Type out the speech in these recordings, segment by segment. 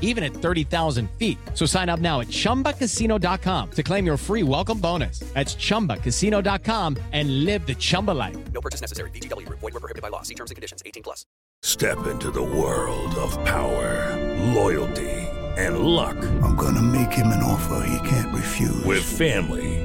even at 30,000 feet. So sign up now at ChumbaCasino.com to claim your free welcome bonus. That's ChumbaCasino.com and live the Chumba life. No purchase necessary. VGW. Void where prohibited by law. See terms and conditions. 18+. Step into the world of power, loyalty, and luck. I'm going to make him an offer he can't refuse. With family,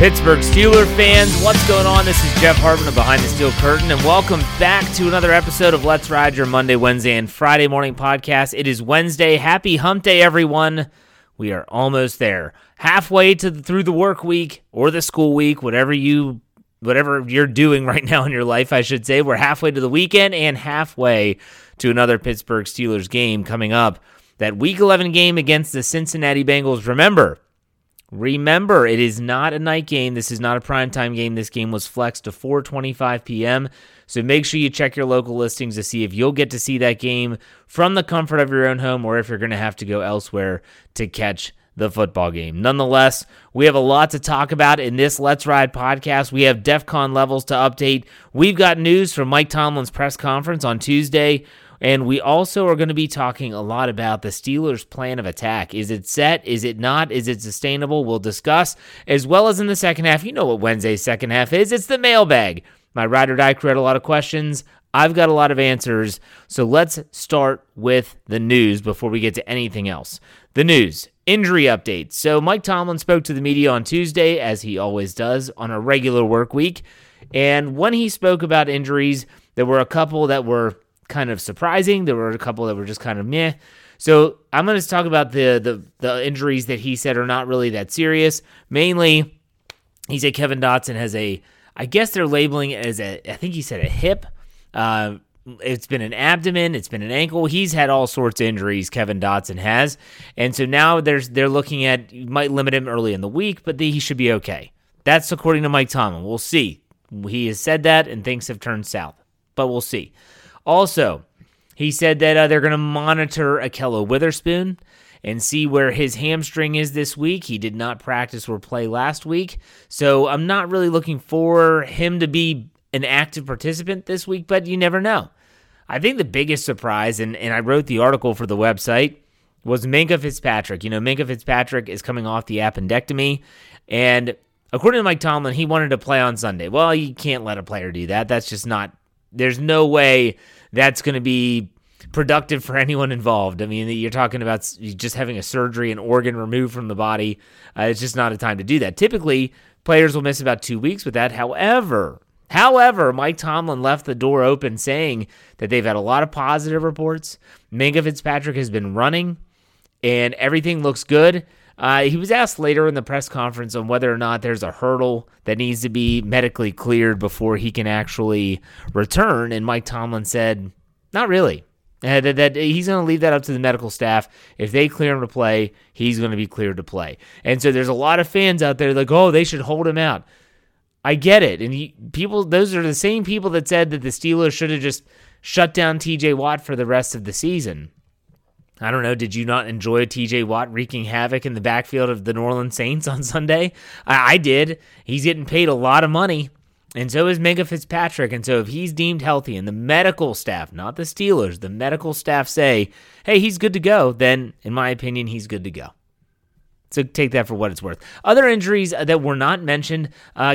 Pittsburgh Steelers fans, what's going on? This is Jeff Harbin of Behind the Steel Curtain, and welcome back to another episode of Let's Ride, your Monday, Wednesday, and Friday morning podcast. It is Wednesday. Happy hump day, everyone. We are almost there. Halfway through the work week or the school week, whatever you're doing right now in your life, I should say. We're halfway to the weekend and halfway to another Pittsburgh Steelers game coming up. That Week 11 game against the Cincinnati Bengals. Remember, it is not a night game. This is not a primetime game. This game was flexed to 4:25 p.m., so make sure you check your local listings to see if you'll get to see that game from the comfort of your own home or if you're going to have to go elsewhere to catch the football game. Nonetheless, we have a lot to talk about in this Let's Ride podcast. We have DEFCON levels to update. We've got news from Mike Tomlin's press conference on Tuesday. And we also are going to be talking a lot about the Steelers' plan of attack. Is it set? Is it not? Is it sustainable? We'll discuss. As well as in the second half, you know what Wednesday's second half is. It's the mailbag. My ride or die crew had a lot of questions. I've got a lot of answers. So let's start with the news before we get to anything else. The news. Injury updates. So Mike Tomlin spoke to the media on Tuesday, as he always does, on a regular work week. And when he spoke about injuries, there were a couple that were kind of surprising. There were a couple that were just kind of meh. So I'm going to talk about the injuries that he said are not really that serious. Mainly, he said Kevin Dotson has they're labeling it as a hip. It's been an abdomen. It's been an ankle. He's had all sorts of injuries, Kevin Dotson has. And so now they're looking at, you might limit him early in the week, but he should be okay. That's according to Mike Tomlin. We'll see. He has said that and things have turned south, but we'll see. Also, he said that they're going to monitor Ahkello Witherspoon and see where his hamstring is this week. He did not practice or play last week, so I'm not really looking for him to be an active participant this week, but you never know. I think the biggest surprise, and I wrote the article for the website, was Minkah Fitzpatrick. You know, Minkah Fitzpatrick is coming off the appendectomy, and according to Mike Tomlin, he wanted to play on Sunday. Well, you can't let a player do that. That's just not... There's no way that's going to be productive for anyone involved. I mean, you're talking about just having a surgery, an organ removed from the body. It's just not a time to do that. Typically, players will miss about 2 weeks with that. However, Mike Tomlin left the door open, saying that they've had a lot of positive reports. Minkah Fitzpatrick has been running. and everything looks good. He was asked later in the press conference on whether or not there's a hurdle that needs to be medically cleared before he can actually return, and Mike Tomlin said, not really. That he's going to leave that up to the medical staff. If they clear him to play, he's going to be cleared to play. And so there's a lot of fans out there like, oh, they should hold him out. I get it. And those are the same people that said that the Steelers should have just shut down TJ Watt for the rest of the season. I don't know, did you not enjoy TJ Watt wreaking havoc in the backfield of the New Orleans Saints on Sunday? I did. He's getting paid a lot of money, and so is Minkah Fitzpatrick. And so if he's deemed healthy and the medical staff, not the Steelers, the medical staff say, hey, he's good to go, then in my opinion, he's good to go. So take that for what it's worth. Other injuries that were not mentioned,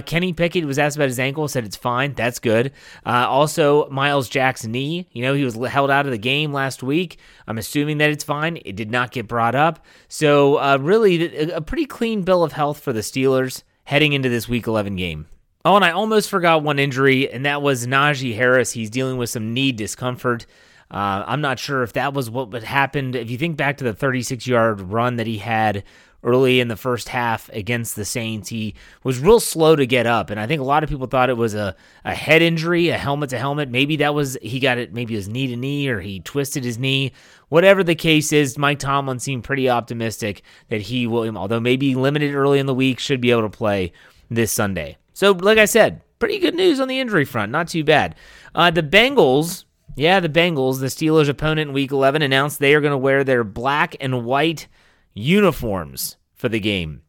Kenny Pickett was asked about his ankle, said it's fine, that's good. Also, Miles Jack's knee, he was held out of the game last week. I'm assuming that it's fine. It did not get brought up. So really a pretty clean bill of health for the Steelers heading into this Week 11 game. Oh, and I almost forgot one injury, and that was Najee Harris. He's dealing with some knee discomfort. I'm not sure if that was what happened. If you think back to the 36-yard run that he had early in the first half against the Saints, he was real slow to get up, and I think a lot of people thought it was a head injury, a helmet-to-helmet. Maybe that was, he got it, maybe it was knee-to-knee, or he twisted his knee. Whatever the case is, Mike Tomlin seemed pretty optimistic that he will, although maybe limited early in the week, should be able to play this Sunday. So, like I said, pretty good news on the injury front. Not too bad. The Bengals, the Steelers' opponent in Week 11, announced they are going to wear their black and white uniforms for the game.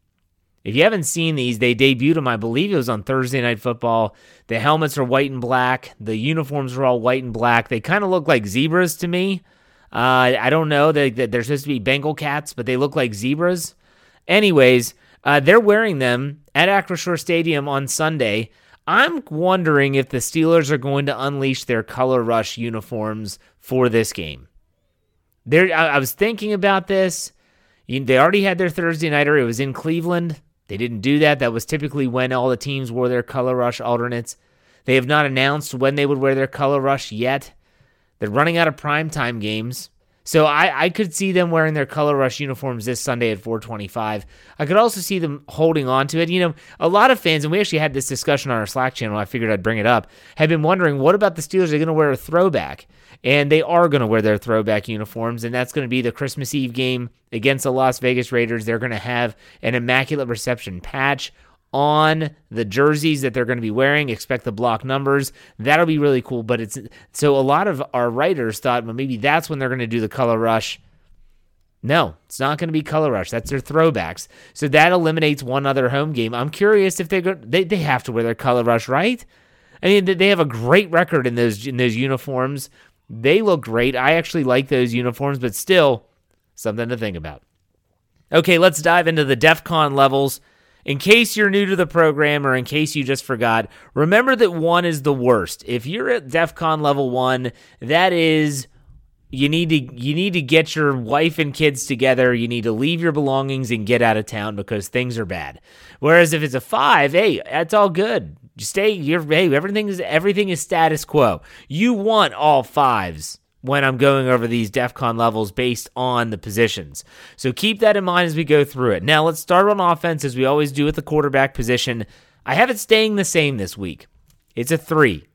If you haven't seen these, they debuted them, I believe it was on Thursday Night Football. The helmets are white and black. The uniforms are all white and black. They kind of look like zebras to me. I don't know. They're supposed to be Bengal cats, but they look like zebras. Anyways, they're wearing them at Acrisure Stadium on Sunday. I'm wondering if the Steelers are going to unleash their Color Rush uniforms for this game. I was thinking about this. They already had their Thursday nighter. It was in Cleveland. They didn't do that. That was typically when all the teams wore their Color Rush alternates. They have not announced when they would wear their Color Rush yet. They're running out of primetime games. So I could see them wearing their Color Rush uniforms this Sunday at 4:25. I could also see them holding on to it. A lot of fans, and we actually had this discussion on our Slack channel, I figured I'd bring it up, have been wondering, what about the Steelers? Are they going to wear a throwback? And they are going to wear their throwback uniforms, and that's going to be the Christmas Eve game against the Las Vegas Raiders. They're going to have an Immaculate Reception patch on the jerseys that they're going to be wearing. Expect the block numbers. That'll be really cool. But so a lot of our writers thought, well, maybe that's when they're going to do the Color Rush. No, it's not going to be Color Rush. That's their throwbacks. So that eliminates one other home game. I'm curious if they have to wear their Color Rush, right? I mean, they have a great record in those uniforms. They look great. I actually like those uniforms, but still, something to think about. Okay, let's dive into the DEF CON levels. In case you're new to the program or in case you just forgot, remember that 1 is the worst. If you're at DEF CON level 1, that is, you need to get your wife and kids together. You need to leave your belongings and get out of town because things are bad. Whereas if it's a 5, hey, that's all good. Everything is status quo. You want all 5s when I'm going over these DEF CON levels based on the positions. So keep that in mind as we go through it. Now let's start on offense as we always do with the quarterback position. I have it staying the same this week. It's a 3.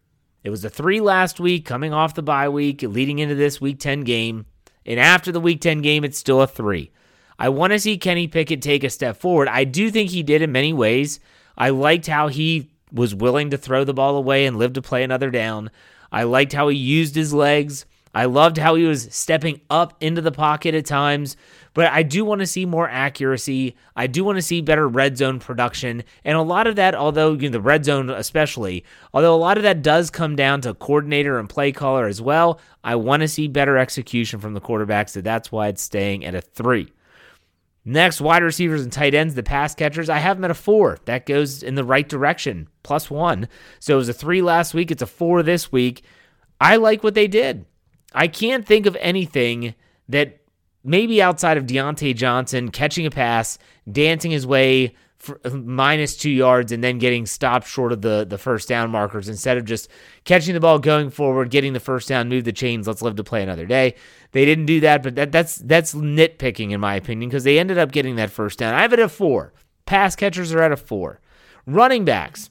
It was a 3 last week, coming off the bye week, leading into this Week 10 game. And after the Week 10 game, it's still a 3. I want to see Kenny Pickett take a step forward. I do think he did in many ways. I liked how he was willing to throw the ball away and live to play another down. I liked how he used his legs. I loved how he was stepping up into the pocket at times, but I do want to see more accuracy. I do want to see better red zone production, and a lot of that, although the red zone especially, although a lot of that does come down to coordinator and play caller as well, I want to see better execution from the quarterback, so that's why it's staying at a 3. Next, wide receivers and tight ends, the pass catchers, I have them at a 4. That goes in the right direction, +1. So it was a 3 last week. It's a 4 this week. I like what they did. I can't think of anything that maybe outside of Deontay Johnson catching a pass, dancing his way minus 2 yards and then getting stopped short of the first down markers instead of just catching the ball, going forward, getting the first down, move the chains, let's live to play another day. They didn't do that, but that's nitpicking in my opinion because they ended up getting that first down. I have it at 4. Pass catchers are at a 4. Running backs,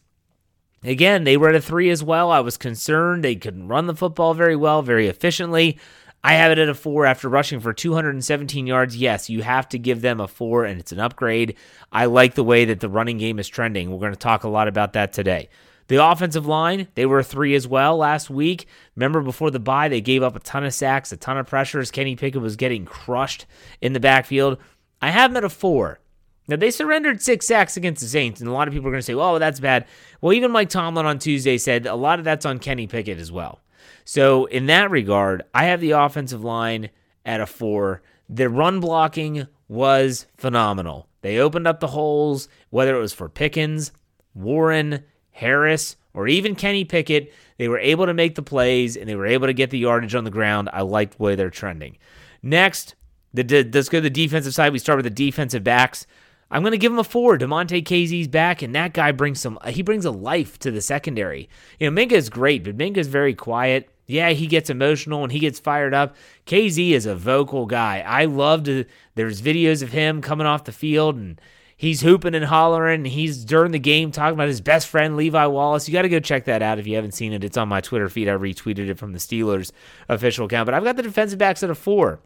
again, they were at a 3 as well. I was concerned they couldn't run the football very well, very efficiently. I have it at a 4 after rushing for 217 yards. Yes, you have to give them a 4, and it's an upgrade. I like the way that the running game is trending. We're going to talk a lot about that today. The offensive line, they were a 3 as well last week. Remember before the bye, they gave up a ton of sacks, a ton of pressures. Kenny Pickett was getting crushed in the backfield. I have them at a 4. Now, they surrendered 6 sacks against the Saints, and a lot of people are going to say, oh, that's bad. Well, even Mike Tomlin on Tuesday said a lot of that's on Kenny Pickett as well. So in that regard, I have the offensive line at a 4. The run blocking was phenomenal. They opened up the holes, whether it was for Pickens, Warren, Harris, or even Kenny Pickett. They were able to make the plays, and they were able to get the yardage on the ground. I liked the way they're trending. Next, let's go to the defensive side. We start with the defensive backs. I'm going to give him a 4. Damontae Kazee's back, and that guy brings a life to the secondary. You know, Minkah is great, but Minkah is very quiet. Yeah, he gets emotional and he gets fired up. Kazee is a vocal guy. I loved it. There's videos of him coming off the field, and he's hooping and hollering. And he's during the game talking about his best friend, Levi Wallace. You got to go check that out if you haven't seen it. It's on my Twitter feed. I retweeted it from the Steelers official account. But I've got the defensive backs at a 4.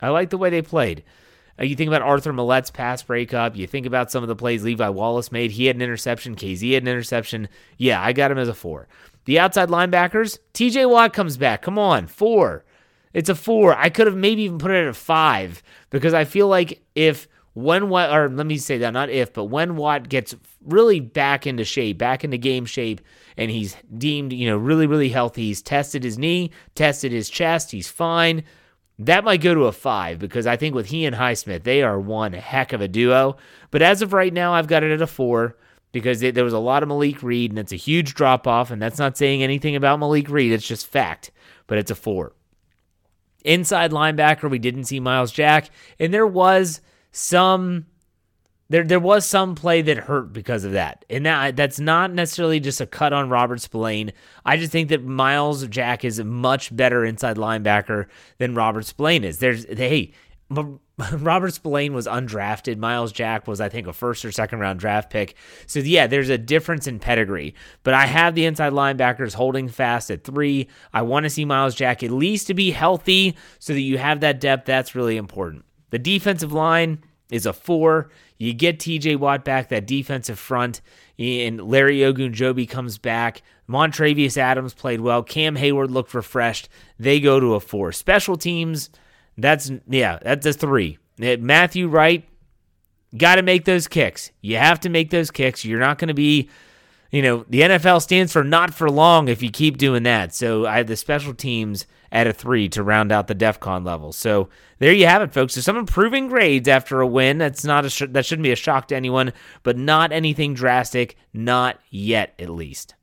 I like the way they played. You think about Arthur Millett's pass breakup. You think about some of the plays Levi Wallace made. He had an interception. Kazee had an interception. Yeah, I got him as a 4. The outside linebackers, TJ Watt comes back. Come on, 4. It's a 4. I could have maybe even put it at a 5 because I feel like when Watt gets really back into shape, back into game shape, and he's deemed, really, really healthy, he's tested his knee, tested his chest, he's fine. That might go to a 5 because I think with he and Highsmith, they are one heck of a duo. But as of right now, I've got it at a 4 because there was a lot of Malik Reed, and it's a huge drop-off, and that's not saying anything about Malik Reed. It's just fact, but it's a 4. Inside linebacker, we didn't see Miles Jack, and there was some play that hurt because of that. And that's not necessarily just a cut on Robert Spillane. I just think that Miles Jack is a much better inside linebacker than Robert Spillane is. Robert Spillane was undrafted. Miles Jack was, I think, a first or second round draft pick. So, yeah, there's a difference in pedigree. But I have the inside linebackers holding fast at 3. I want to see Miles Jack at least to be healthy so that you have that depth. That's really important. The defensive line is a 4. You get TJ Watt back, that defensive front, and Larry Ogunjobi comes back. Montravius Adams played well. Cam Hayward looked refreshed. They go to a 4. Special teams, that's a 3. Matthew Wright, got to make those kicks. You have to make those kicks. You're not going to be, the NFL stands for not for long if you keep doing that. So I have the special teams at a 3 to round out the DEFCON level. So there you have it, folks. There's some improving grades after a win. That's that shouldn't be a shock to anyone, but not anything drastic, not yet at least.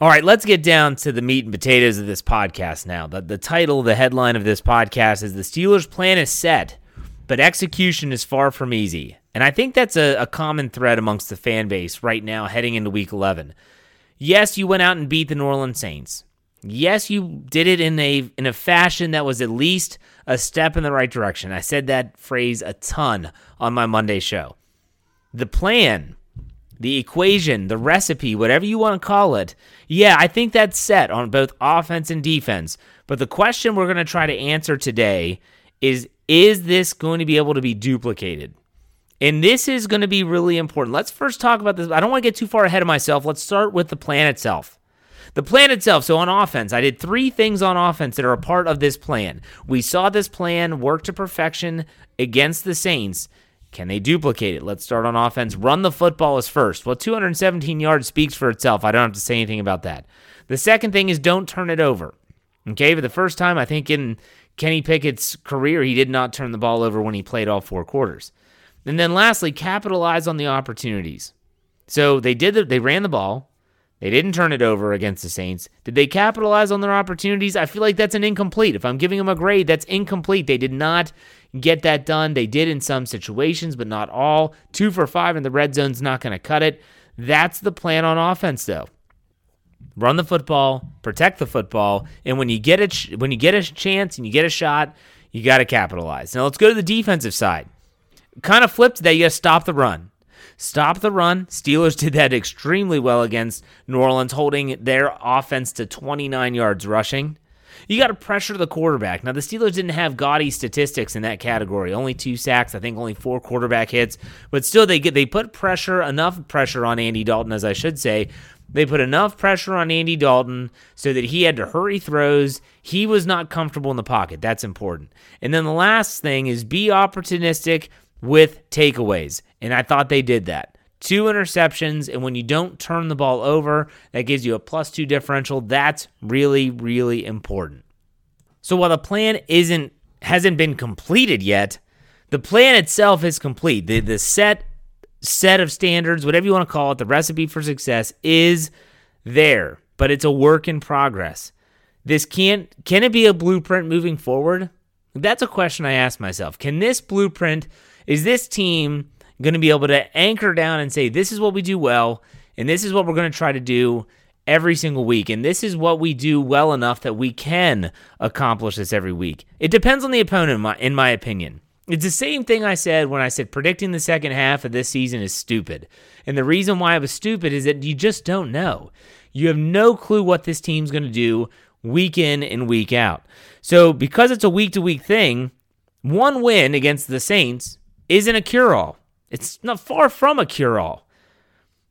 All right, let's get down to the meat and potatoes of this podcast now. The title, the headline of this podcast is The Steelers' Plan is Set, but Execution is Far from Easy. And I think that's a common thread amongst the fan base right now heading into Week 11. Yes, you went out and beat the New Orleans Saints. Yes, you did it in a fashion that was at least a step in the right direction. I said that phrase a ton on my Monday show. The plan, the equation, the recipe, whatever you want to call it, yeah, I think that's set on both offense and defense. But the question we're going to try to answer today is this going to be able to be duplicated? And this is going to be really important. Let's first talk about this. I don't want to get too far ahead of myself. Let's start with the plan itself. The plan itself, so on offense, I did 3 things on offense that are a part of this plan. We saw this plan work to perfection against the Saints. Can they duplicate it? Let's start on offense. Run the football is first. Well, 217 yards speaks for itself. I don't have to say anything about that. The second thing is don't turn it over. Okay, for the first time, I think in Kenny Pickett's career, he did not turn the ball over when he played all 4 quarters. And then lastly, capitalize on the opportunities. So they ran the ball. They didn't turn it over against the Saints. Did they capitalize on their opportunities? I feel like that's an incomplete. If I'm giving them a grade, that's incomplete. They did not get that done. They did in some situations, but not all. 2 for 5 in the red zone's not going to cut it. That's the plan on offense, though. Run the football, protect the football, and when you get a chance and you get a shot, you got to capitalize. Now let's go to the defensive side. Kind of flipped that. You got to stop the run. Stop the run. Steelers did that extremely well against New Orleans, holding their offense to 29 yards rushing. You got to pressure the quarterback. Now, the Steelers didn't have gaudy statistics in that category. Only 2 sacks, I think only 4 quarterback hits. But still, they put pressure, enough pressure on Andy Dalton, as I should say. They put enough pressure on Andy Dalton so that he had to hurry throws. He was not comfortable in the pocket. That's important. And then the last thing is be opportunistic with takeaways. And I thought they did that. 2 interceptions, and when you don't turn the ball over, that gives you a +2 differential. That's really, really important. So while the plan hasn't been completed yet, the plan itself is complete. The set of standards, whatever you want to call it, the recipe for success is there, but it's a work in progress. This can it be a blueprint moving forward? That's a question I ask myself. Can this blueprint, is this team going to be able to anchor down and say, this is what we do well, and this is what we're going to try to do every single week, and this is what we do well enough that we can accomplish this every week? It depends on the opponent, in my opinion. It's the same thing I said when I said predicting the second half of this season is stupid. And the reason why it was stupid is that you just don't know. You have no clue what this team's going to do week in and week out. So because it's a week-to-week thing, one win against the Saints isn't a cure-all. It's not far from a cure-all.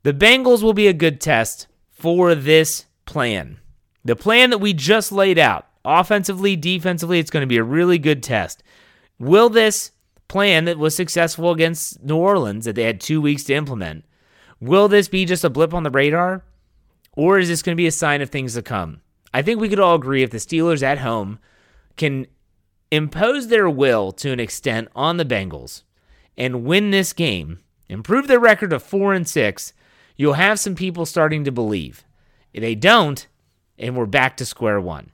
The Bengals will be a good test for this plan. The plan that we just laid out, offensively, defensively, it's going to be a really good test. Will this plan that was successful against New Orleans, that they had 2 weeks to implement, will this be just a blip on the radar? Or is this going to be a sign of things to come? I think we could all agree if the Steelers at home can impose their will to an extent on the Bengals, and win this game, improve their record to 4-6, you'll have some people starting to believe. If they don't, and we're back to square one.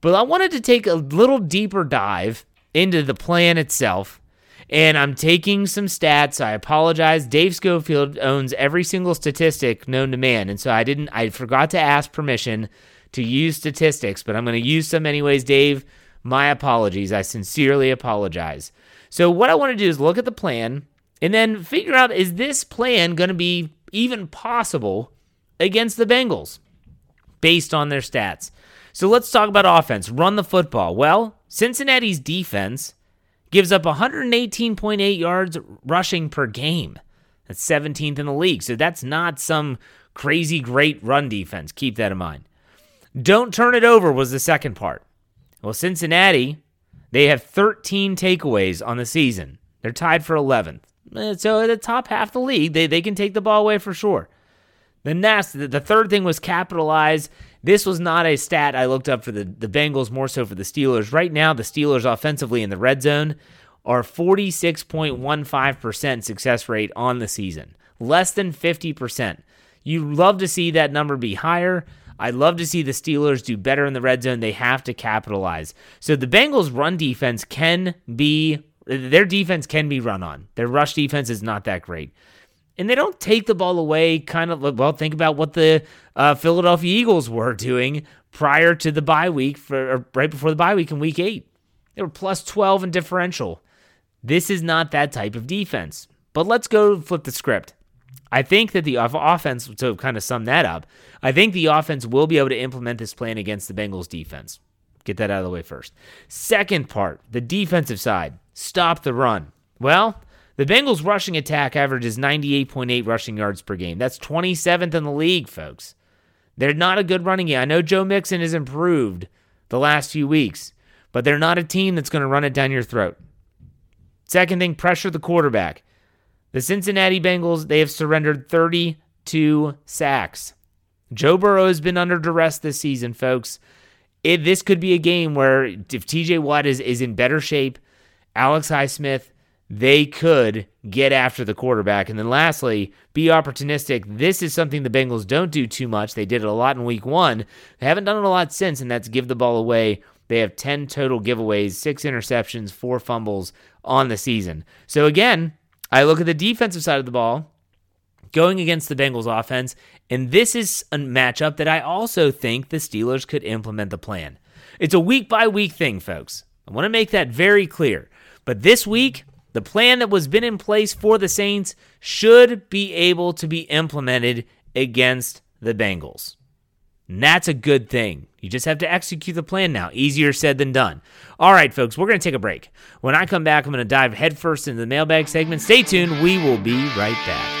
But I wanted to take a little deeper dive into the plan itself, and I'm taking some stats. I apologize. Dave Schofield owns every single statistic known to man, and so I forgot to ask permission to use statistics, but I'm going to use some anyways, Dave. My apologies. I sincerely apologize. So what I want to do is look at the plan and then figure out, is this plan going to be even possible against the Bengals based on their stats? So let's talk about offense. Run the football. Well, Cincinnati's defense gives up 118.8 yards rushing per game. That's 17th in the league. So that's not some crazy great run defense. Keep that in mind. Don't turn it over was the second part. Well, Cincinnati, they have 13 takeaways on the season. They're tied for 11th. So at the top half of the league, they can take the ball away for sure. Then the third thing was capitalize. This was not a stat I looked up for the Bengals, more so for the Steelers. Right now, the Steelers offensively in the red zone are 46.15% success rate on the season. Less than 50%. You love to see that number be higher. I'd love to see the Steelers do better in the red zone. They have to capitalize. So the Bengals' run defense can be run on. Their rush defense is not that great. And they don't take the ball away kind of, well, think about what the Philadelphia Eagles were doing prior to the bye week, right before the bye week in week 8. They were +12 in differential. This is not that type of defense. But let's go flip the script. I think that the offense, to kind of sum that up, I think the offense will be able to implement this plan against the Bengals defense. Get that out of the way first. Second part, the defensive side. Stop the run. Well, the Bengals' rushing attack average is 98.8 rushing yards per game. That's 27th in the league, folks. They're not a good running game. I know Joe Mixon has improved the last few weeks, but they're not a team that's going to run it down your throat. Second thing, pressure the quarterback. The Cincinnati Bengals, they have surrendered 32 sacks. Joe Burrow has been under duress this season, folks. This could be a game where if TJ Watt is in better shape, Alex Highsmith, they could get after the quarterback. And then lastly, be opportunistic. This is something the Bengals don't do too much. They did it a lot in week one. They haven't done it a lot since, and that's give the ball away. They have 10 total giveaways, 6 interceptions, 4 fumbles on the season. So again, I look at the defensive side of the ball going against the Bengals offense, and this is a matchup that I also think the Steelers could implement the plan. It's a week-by-week thing, folks. I want to make that very clear. But this week, the plan that was been in place for the Saints should be able to be implemented against the Bengals. And that's a good thing. You just have to execute the plan now. Easier said than done. All right, folks, we're going to take a break. When I come back, I'm going to dive headfirst into the mailbag segment. Stay tuned. We will be right back.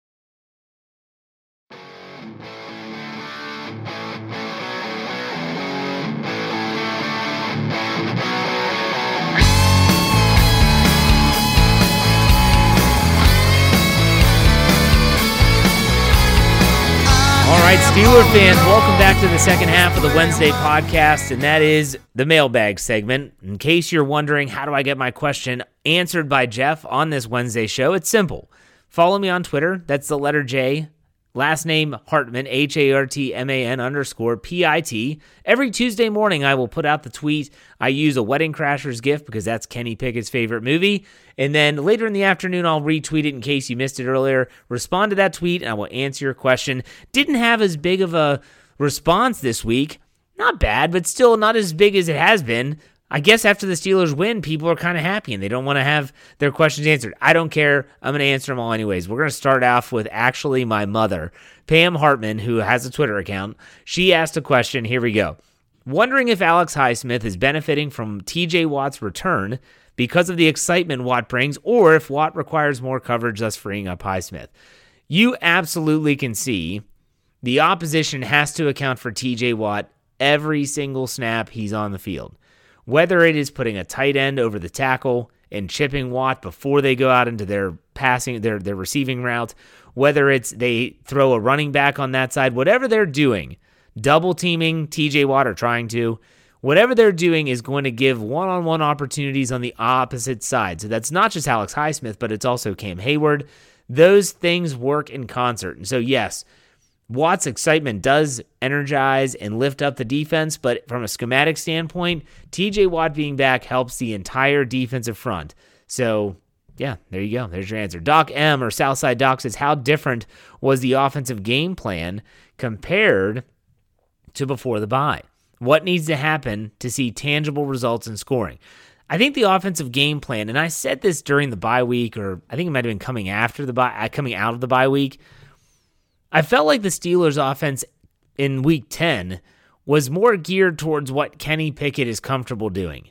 All right, Steeler fans, welcome back to the second half of the Wednesday podcast, and that is the mailbag segment. In case you're wondering, how do I get my question answered by Jeff on this Wednesday show? It's simple. Follow me on Twitter. That's the letter J, last name Hartman, HARTMAN_PIT. Every Tuesday morning, I will put out the tweet. I use a Wedding Crashers GIF because that's Kenny Pickett's favorite movie. And then later in the afternoon, I'll retweet it in case you missed it earlier. Respond to that tweet, and I will answer your question. Didn't have as big of a response this week. Not bad, but still not as big as it has been. I guess after the Steelers win, people are kind of happy and they don't want to have their questions answered. I don't care. I'm going to answer them all anyways. We're going to start off with actually my mother, Pam Hartman, who has a Twitter account. She asked a question. Here we go. Wondering if Alex Highsmith is benefiting from TJ Watt's return because of the excitement Watt brings, or if Watt requires more coverage, thus freeing up Highsmith. You absolutely can see the opposition has to account for TJ Watt every single snap he's on the field. Whether it is putting a tight end over the tackle and chipping Watt before they go out into their passing, their receiving route, whether it's they throw a running back on that side, whatever they're doing, double teaming TJ Watt or trying to, whatever they're doing is going to give one-on-one opportunities on the opposite side. So that's not just Alex Highsmith, but it's also Cam Hayward. Those things work in concert. And so, yes, Watt's excitement does energize and lift up the defense, but from a schematic standpoint, TJ Watt being back helps the entire defensive front. So, yeah, there you go. There's your answer. Doc M, or Southside Doc, says, how different was the offensive game plan compared to before the bye? What needs to happen to see tangible results in scoring? I think the offensive game plan, and I said this during the bye week, or I think it might have been coming out of the bye week, I felt like the Steelers' offense in Week 10 was more geared towards what Kenny Pickett is comfortable doing.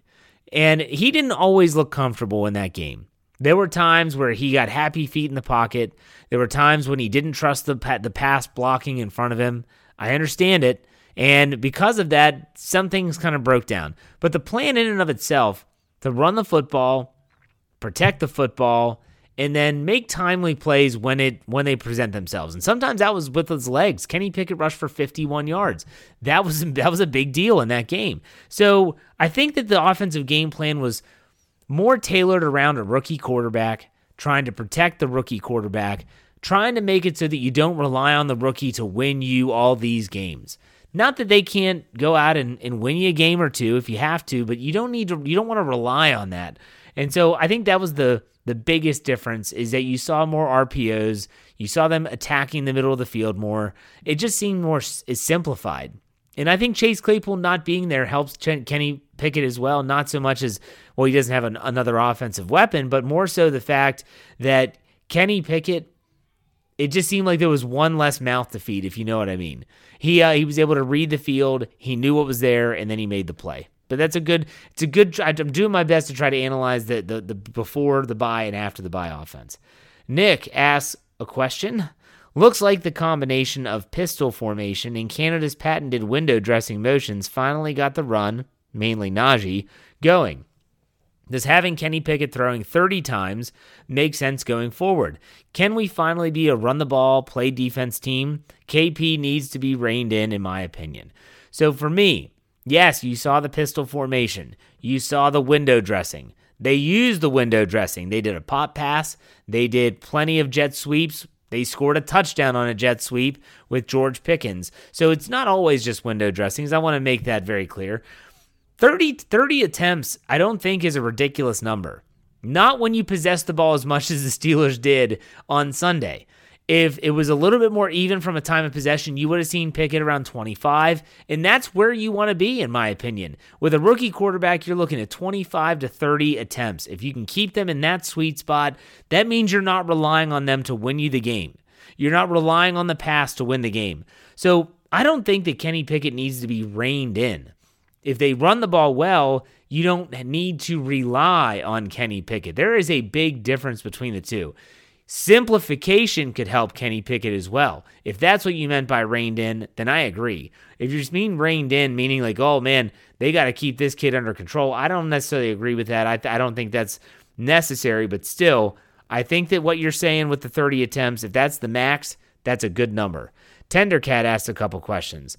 And he didn't always look comfortable in that game. There were times where he got happy feet in the pocket. There were times when he didn't trust the pass blocking in front of him. I understand it. And because of that, some things kind of broke down. But the plan in and of itself, to run the football, protect the football, and then make timely plays when they present themselves. And sometimes that was with his legs. Kenny Pickett rushed for 51 yards. That was a big deal in that game. So I think that the offensive game plan was more tailored around a rookie quarterback, trying to protect the rookie quarterback, trying to make it so that you don't rely on the rookie to win you all these games. Not that they can't go out and win you a game or two if you have to, but you don't need to. You don't want to rely on that. And so I think that was the biggest difference, is that you saw more RPOs. You saw them attacking the middle of the field more. It just seemed more simplified. And I think Chase Claypool not being there helps Kenny Pickett as well. Not so much as, well, he doesn't have another offensive weapon, but more so the fact that Kenny Pickett, it just seemed like there was one less mouth to feed, if you know what I mean. He was able to read the field, he knew what was there, and then he made the play. But that's a good. I'm doing my best to try to analyze the before the bye and after the bye offense. Nick asks a question. Looks like the combination of pistol formation and Canada's patented window dressing motions finally got the run, mainly Najee, going. Does having Kenny Pickett throwing 30 times make sense going forward? Can we finally be a run-the-ball, play-defense team? KP needs to be reined in my opinion. So for me, yes, you saw the pistol formation. You saw the window dressing. They used the window dressing. They did a pop pass. They did plenty of jet sweeps. They scored a touchdown on a jet sweep with George Pickens. So it's not always just window dressings. I want to make that very clear. 30 attempts, I don't think is a ridiculous number. Not when you possess the ball as much as the Steelers did on Sunday. If it was a little bit more even from a time of possession, you would have seen Pickett around 25, and that's where you want to be, in my opinion. With a rookie quarterback, you're looking at 25 to 30 attempts. If you can keep them in that sweet spot, that means you're not relying on them to win you the game. You're not relying on the pass to win the game. So I don't think that Kenny Pickett needs to be reined in. If they run the ball well, you don't need to rely on Kenny Pickett. There is a big difference between the two. Simplification could help Kenny Pickett as well. If that's what you meant by reined in, then I agree. If you just mean reined in, meaning like, oh man, they got to keep this kid under control, I don't necessarily agree with that. I don't think that's necessary, but still, I think that what you're saying with the 30 attempts, if that's the max, that's a good number. Tendercat asked a couple questions.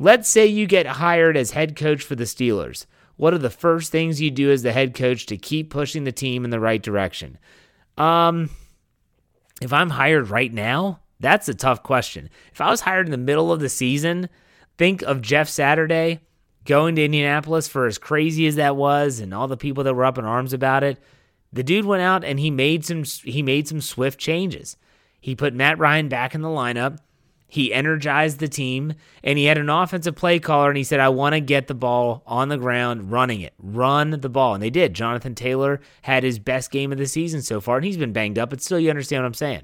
Let's say you get hired as head coach for the Steelers. What are the first things you do as the head coach to keep pushing the team in the right direction? If I'm hired right now, that's a tough question. If I was hired in the middle of the season, think of Jeff Saturday going to Indianapolis, for as crazy as that was and all the people that were up in arms about it. The dude went out and he made some swift changes. He put Matt Ryan back in the lineup. He energized the team, and he had an offensive play caller, and he said, I want to get the ball on the ground running it. Run the ball. And they did. Jonathan Taylor had his best game of the season so far, and he's been banged up, but still you understand what I'm saying.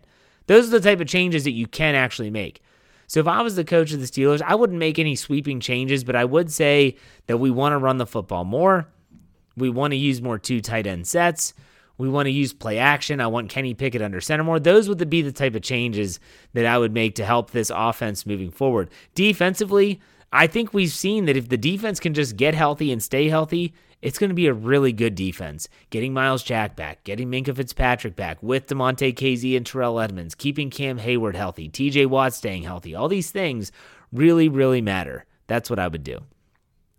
Those are the type of changes that you can actually make. So if I was the coach of the Steelers, I wouldn't make any sweeping changes, but I would say that we want to run the football more. We want to use more two tight end sets. We want to use play action. I want Kenny Pickett under center more. Those would be the type of changes that I would make to help this offense moving forward. Defensively, I think we've seen that if the defense can just get healthy and stay healthy, it's going to be a really good defense. Getting Miles Jack back, getting Minkah Fitzpatrick back with Damontae Kazee and Terrell Edmonds, keeping Cam Hayward healthy, TJ Watt staying healthy. All these things really, really matter. That's what I would do.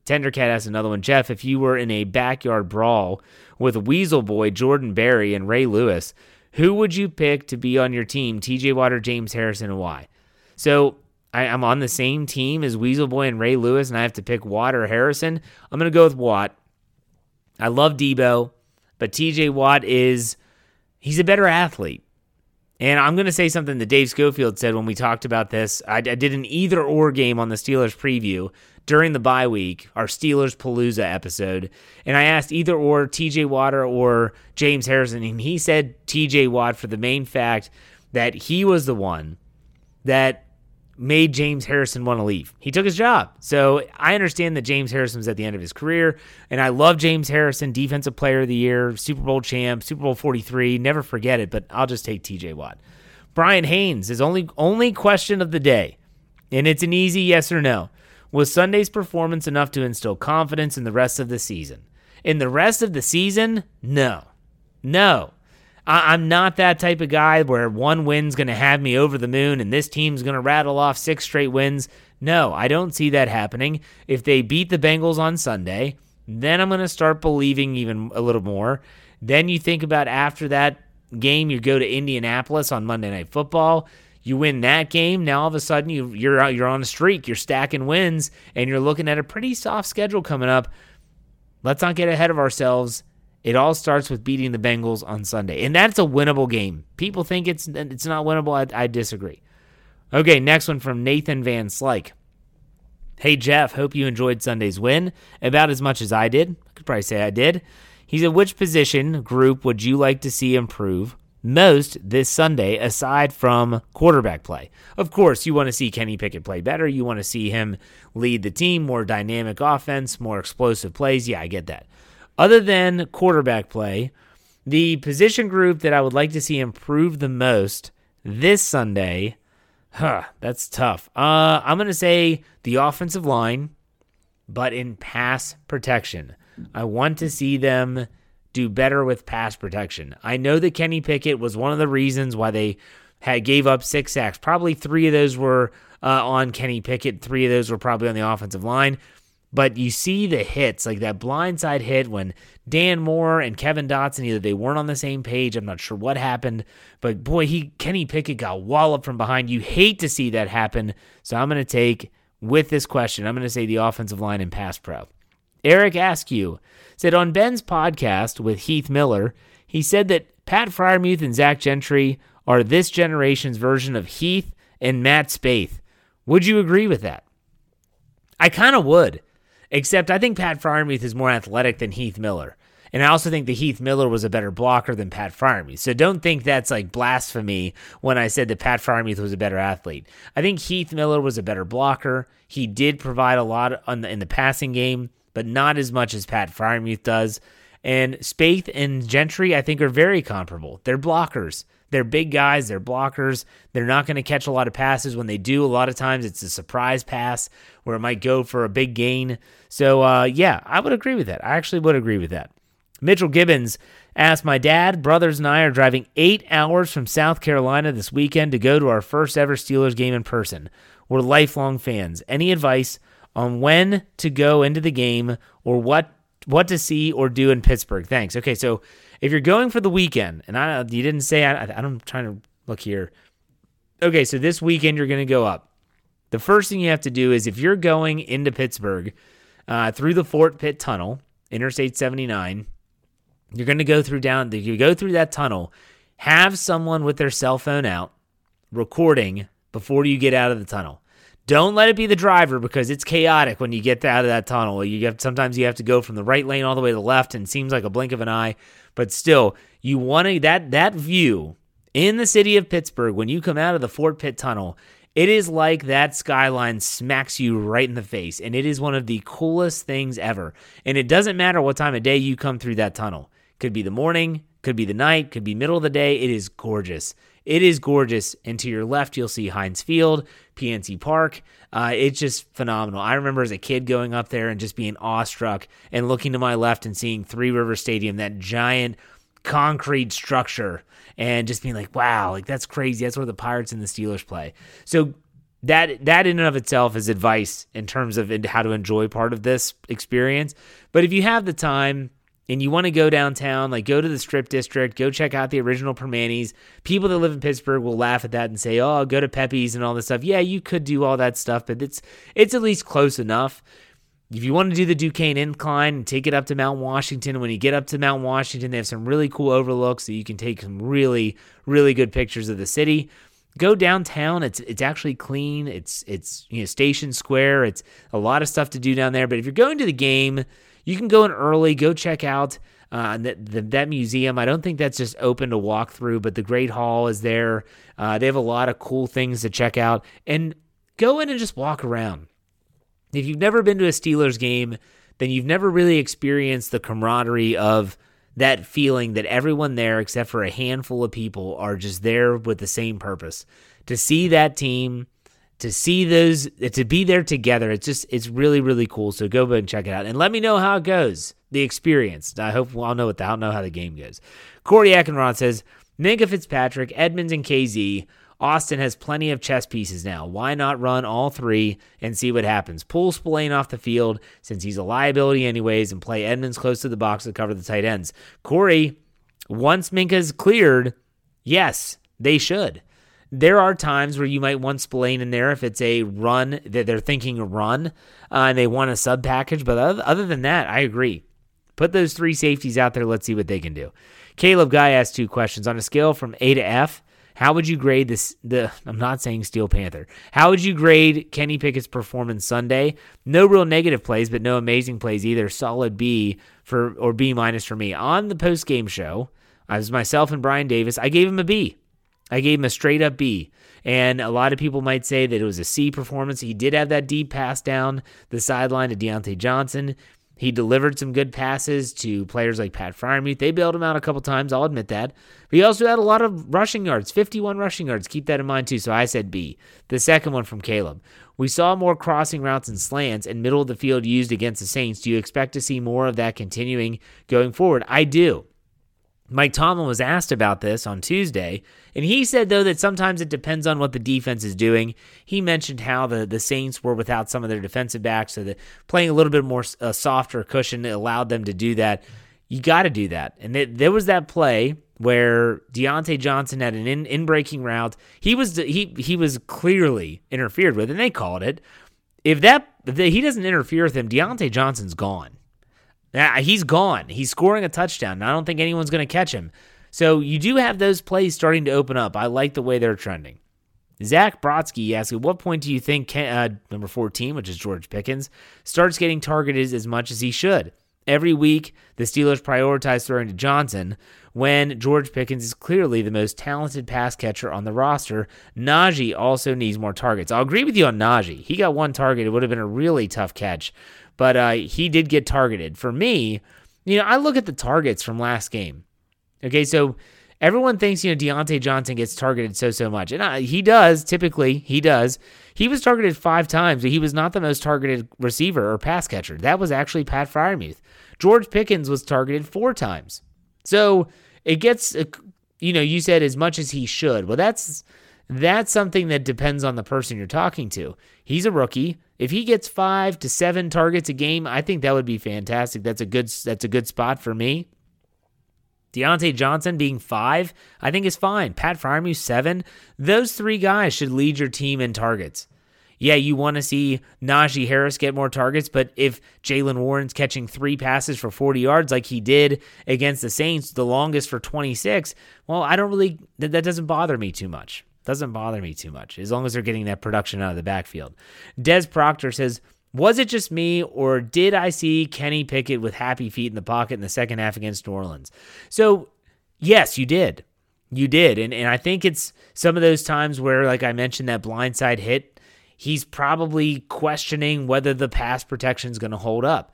Tendercat has another one. Jeff, if you were in a backyard brawl with Weasel Boy, Jordan Berry, and Ray Lewis, who would you pick to be on your team, TJ Watt or James Harrison, and why? So I'm on the same team as Weasel Boy and Ray Lewis, and I have to pick Watt or Harrison. I'm going to go with Watt. I love Debo, but TJ Watt he's a better athlete. And I'm going to say something that Dave Schofield said when we talked about this. I did an either-or game on the Steelers preview during the bye week, our Steelers Palooza episode, and I asked either-or T.J. Watt or James Harrison, and he said T.J. Watt for the main fact that he was the one that made James Harrison want to leave. He took his job. So I understand that James Harrison was at the end of his career, and I love James Harrison, Defensive Player of the Year, Super Bowl champ, Super Bowl 43, never forget it, but I'll just take TJ Watt. Brian Haynes is only question of the day, and it's an easy yes or no. Was Sunday's performance enough to instill confidence in the rest of the season? In the rest of the season, no. I'm not that type of guy where one win's going to have me over the moon and this team's going to rattle off 6 straight wins. No, I don't see that happening. If they beat the Bengals on Sunday, then I'm going to start believing even a little more. Then you think about after that, game, you go to Indianapolis on Monday Night Football. You win that game, now all of a sudden you're on a streak. You're stacking wins, and you're looking at a pretty soft schedule coming up. Let's not get ahead of ourselves. It all starts with beating the Bengals on Sunday, and that's a winnable game. People think it's not winnable. I disagree. Okay, next one from Nathan Van Slyke. Hey, Jeff, hope you enjoyed Sunday's win about as much as I did. I could probably say I did. He said, which position group would you like to see improve most this Sunday, aside from quarterback play? Of course, you want to see Kenny Pickett play better. You want to see him lead the team, more dynamic offense, more explosive plays. Yeah, I get that. Other than quarterback play, the position group that I would like to see improve the most this Sunday, that's tough. I'm going to say the offensive line, but in pass protection. I want to see them do better with pass protection. I know that Kenny Pickett was one of the reasons why they gave up 6 sacks. Probably 3 of those were on Kenny Pickett. 3 of those were probably on the offensive line. But you see the hits, like that blindside hit when Dan Moore and Kevin Dotson, either they weren't on the same page. I'm not sure what happened. But, boy, Kenny Pickett got walloped from behind. You hate to see that happen. So I'm going to take, with this question, I'm going to say the offensive line and pass pro. Eric Askew said, on Ben's podcast with Heath Miller, he said that Pat Freiermuth and Zach Gentry are this generation's version of Heath and Matt Spaeth. Would you agree with that? I kind of would, except I think Pat Freiermuth is more athletic than Heath Miller. And I also think that Heath Miller was a better blocker than Pat Freiermuth. So don't think that's like blasphemy when I said that Pat Freiermuth was a better athlete. I think Heath Miller was a better blocker. He did provide a lot in the passing game, but not as much as Pat Freiermuth does. And Spaeth and Gentry, I think, are very comparable. They're blockers. They're big guys. They're blockers. They're not going to catch a lot of passes. When they do, a lot of times it's a surprise pass where it might go for a big gain. So, yeah, I would agree with that. I actually would agree with that. Mitchell Gibbons asked, my dad, brothers, and I are driving 8 hours from South Carolina this weekend to go to our first ever Steelers game in person. We're lifelong fans. Any advice on when to go into the game or what to see or do in Pittsburgh? Thanks. Okay, so if you're going for the weekend, and you didn't say, I'm trying to look here. Okay, so this weekend you're going to go up. The first thing you have to do is if you're going into Pittsburgh through the Fort Pitt Tunnel, Interstate 79, you're going to go through that tunnel, have someone with their cell phone out recording before you get out of the tunnel. Don't let it be the driver because it's chaotic when you get out of that tunnel. Sometimes you have to go from the right lane all the way to the left, and it seems like a blink of an eye. But still, you want to, that view in the city of Pittsburgh when you come out of the Fort Pitt Tunnel, it is like that skyline smacks you right in the face, and it is one of the coolest things ever. And it doesn't matter what time of day you come through that tunnel. Could be the morning, could be the night, could be middle of the day. It is gorgeous. It is gorgeous, and to your left, you'll see Heinz Field, PNC Park. It's just phenomenal. I remember as a kid going up there and just being awestruck and looking to my left and seeing Three River Stadium, that giant concrete structure, and just being like, wow, like that's crazy. That's where the Pirates and the Steelers play. So that in and of itself is advice in terms of how to enjoy part of this experience. But if you have the time, and you want to go downtown, like go to the Strip District, go check out the original Permanis. People that live in Pittsburgh will laugh at that and say, oh, go to Pepe's and all this stuff. Yeah, you could do all that stuff, but it's at least close enough. If you want to do the Duquesne Incline and take it up to Mount Washington, when you get up to Mount Washington, they have some really cool overlooks that you can take some really, really good pictures of the city. Go downtown. It's actually clean. It's Station Square. It's a lot of stuff to do down there. But if you're going to the game, you can go in early, go check out that museum. I don't think that's just open to walk through, but the Great Hall is there. They have a lot of cool things to check out. And go in and just walk around. If you've never been to a Steelers game, then you've never really experienced the camaraderie of that feeling that everyone there, except for a handful of people, are just there with the same purpose. To see that team, to see those, to be there together, it's really, really cool. So go and check it out. And let me know how it goes, the experience. I hope I'll know I'll know how the game goes. Corey Ackenrod says, Minkah Fitzpatrick, Edmonds, and Kazee. Austin has plenty of chess pieces now. Why not run all 3 and see what happens? Pull Spillane off the field since he's a liability anyways and play Edmonds close to the box to cover the tight ends. Corey, Once Minkah's cleared, yes, they should. There are times where you might want Spillane in there if it's a run that they're thinking a run and they want a sub package. But other than that, I agree. Put those three safeties out there. Let's see what they can do. Caleb Guy asked two questions. On a scale from A to F, how would you grade this? I'm not saying Steel Panther. How would you grade Kenny Pickett's performance Sunday? No real negative plays, but no amazing plays either. Solid B for or B minus for me. On the post-game show, I was myself and Brian Davis. I gave him a B. I gave him a straight-up B. And a lot of people might say that it was a C performance. He did have that deep pass down the sideline to Deontay Johnson. He delivered some good passes to players like Pat Freiermuth. They bailed him out a couple times. I'll admit that. But he also had a lot of rushing yards, 51 rushing yards. Keep that in mind, too. So I said B. The second one from Caleb. We saw more crossing routes and slants and middle of the field used against the Saints. Do you expect to see more of that continuing going forward? I do. Mike Tomlin was asked about this on Tuesday, and he said, though, that sometimes it depends on what the defense is doing. He mentioned how the Saints were without some of their defensive backs, so that playing a little bit more softer cushion allowed them to do that. You got to do that. And there was that play where Deontay Johnson had an in-breaking route. He was clearly interfered with, and they called it. If he doesn't interfere with him, Deontay Johnson's gone. He's gone. He's scoring a touchdown, and I don't think anyone's going to catch him. So you do have those plays starting to open up. I like the way they're trending. Zach Brodsky asks, at what point do you think number 14, which is George Pickens, starts getting targeted as much as he should? Every week, the Steelers prioritize throwing to Johnson when George Pickens is clearly the most talented pass catcher on the roster. Najee also needs more targets. I'll agree with you on Najee. He got one target. It would have been a really tough catch. But he did get targeted. For me, I look at the targets from last game. Okay, so everyone thinks, Deontay Johnson gets targeted so much. And he does, typically, he does. He was targeted 5 times, but he was not the most targeted receiver or pass catcher. That was actually Pat Freiermuth. George Pickens was targeted 4 times. So it gets, you said as much as he should. Well, that's something that depends on the person you're talking to. He's a rookie. If he gets 5 to 7 targets a game, I think that would be fantastic. That's a good spot for me. Deontay Johnson being 5, I think is fine. Pat Freiermuth 7. Those 3 guys should lead your team in targets. Yeah, you want to see Najee Harris get more targets, but if Jaylen Warren's catching 3 passes for 40 yards like he did against the Saints, the longest for 26, well, I don't really, that doesn't bother me too much. As long as they're getting that production out of the backfield. Des Proctor says, was it just me or did I see Kenny Pickett with happy feet in the pocket in the second half against New Orleans? So, yes, you did. And I think it's some of those times where, like I mentioned, that blindside hit, he's probably questioning whether the pass protection is going to hold up.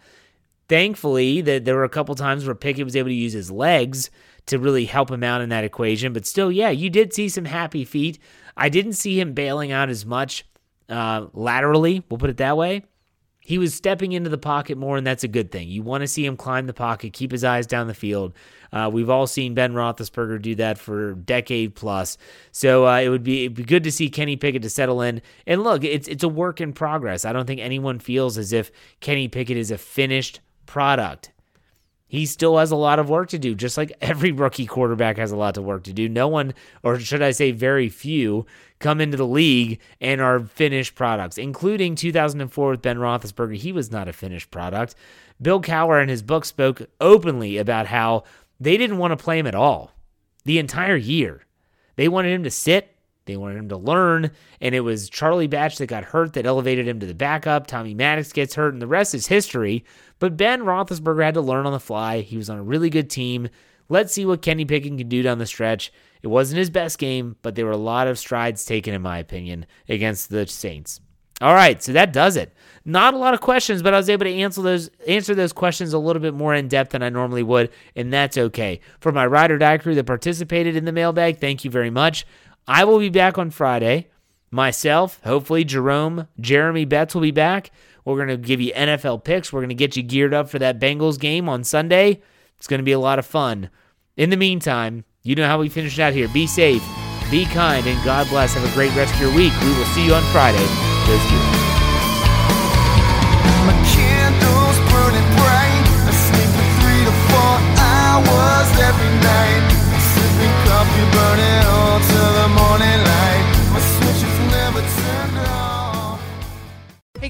Thankfully, there were a couple times where Pickett was able to use his legs to really help him out in that equation. But still, yeah, you did see some happy feet. I didn't see him bailing out as much laterally. We'll put it that way. He was stepping into the pocket more, and that's a good thing. You want to see him climb the pocket, keep his eyes down the field. We've all seen Ben Roethlisberger do that for a decade plus. So it'd be good to see Kenny Pickett to settle in. And look, it's a work in progress. I don't think anyone feels as if Kenny Pickett is a finished product. He still has a lot of work to do, just like every rookie quarterback has a lot of work to do. No one, or should I say very few, come into the league and are finished products, including 2004 with Ben Roethlisberger. He was not a finished product. Bill Cowher in his book spoke openly about how they didn't want to play him at all the entire year. They wanted him to sit. They wanted him to learn, and it was Charlie Batch that got hurt that elevated him to the backup. Tommy Maddox gets hurt, and the rest is history. But Ben Roethlisberger had to learn on the fly. He was on a really good team. Let's see what Kenny Pickett can do down the stretch. It wasn't his best game, but there were a lot of strides taken, in my opinion, against the Saints. All right, so that does it. Not a lot of questions, but I was able to answer those questions a little bit more in depth than I normally would, and that's okay. For my ride or die crew that participated in the mailbag, thank you very much. I will be back on Friday. Myself, hopefully Jeremy Betts will be back. We're going to give you NFL picks. We're going to get you geared up for that Bengals game on Sunday. It's going to be a lot of fun. In the meantime, you know how we finish out here. Be safe, be kind, and God bless. Have a great rest of your week. We will see you on Friday. Go Steelers. My candle's burning bright. I sleep for 3 to 4 hours every night. Hey,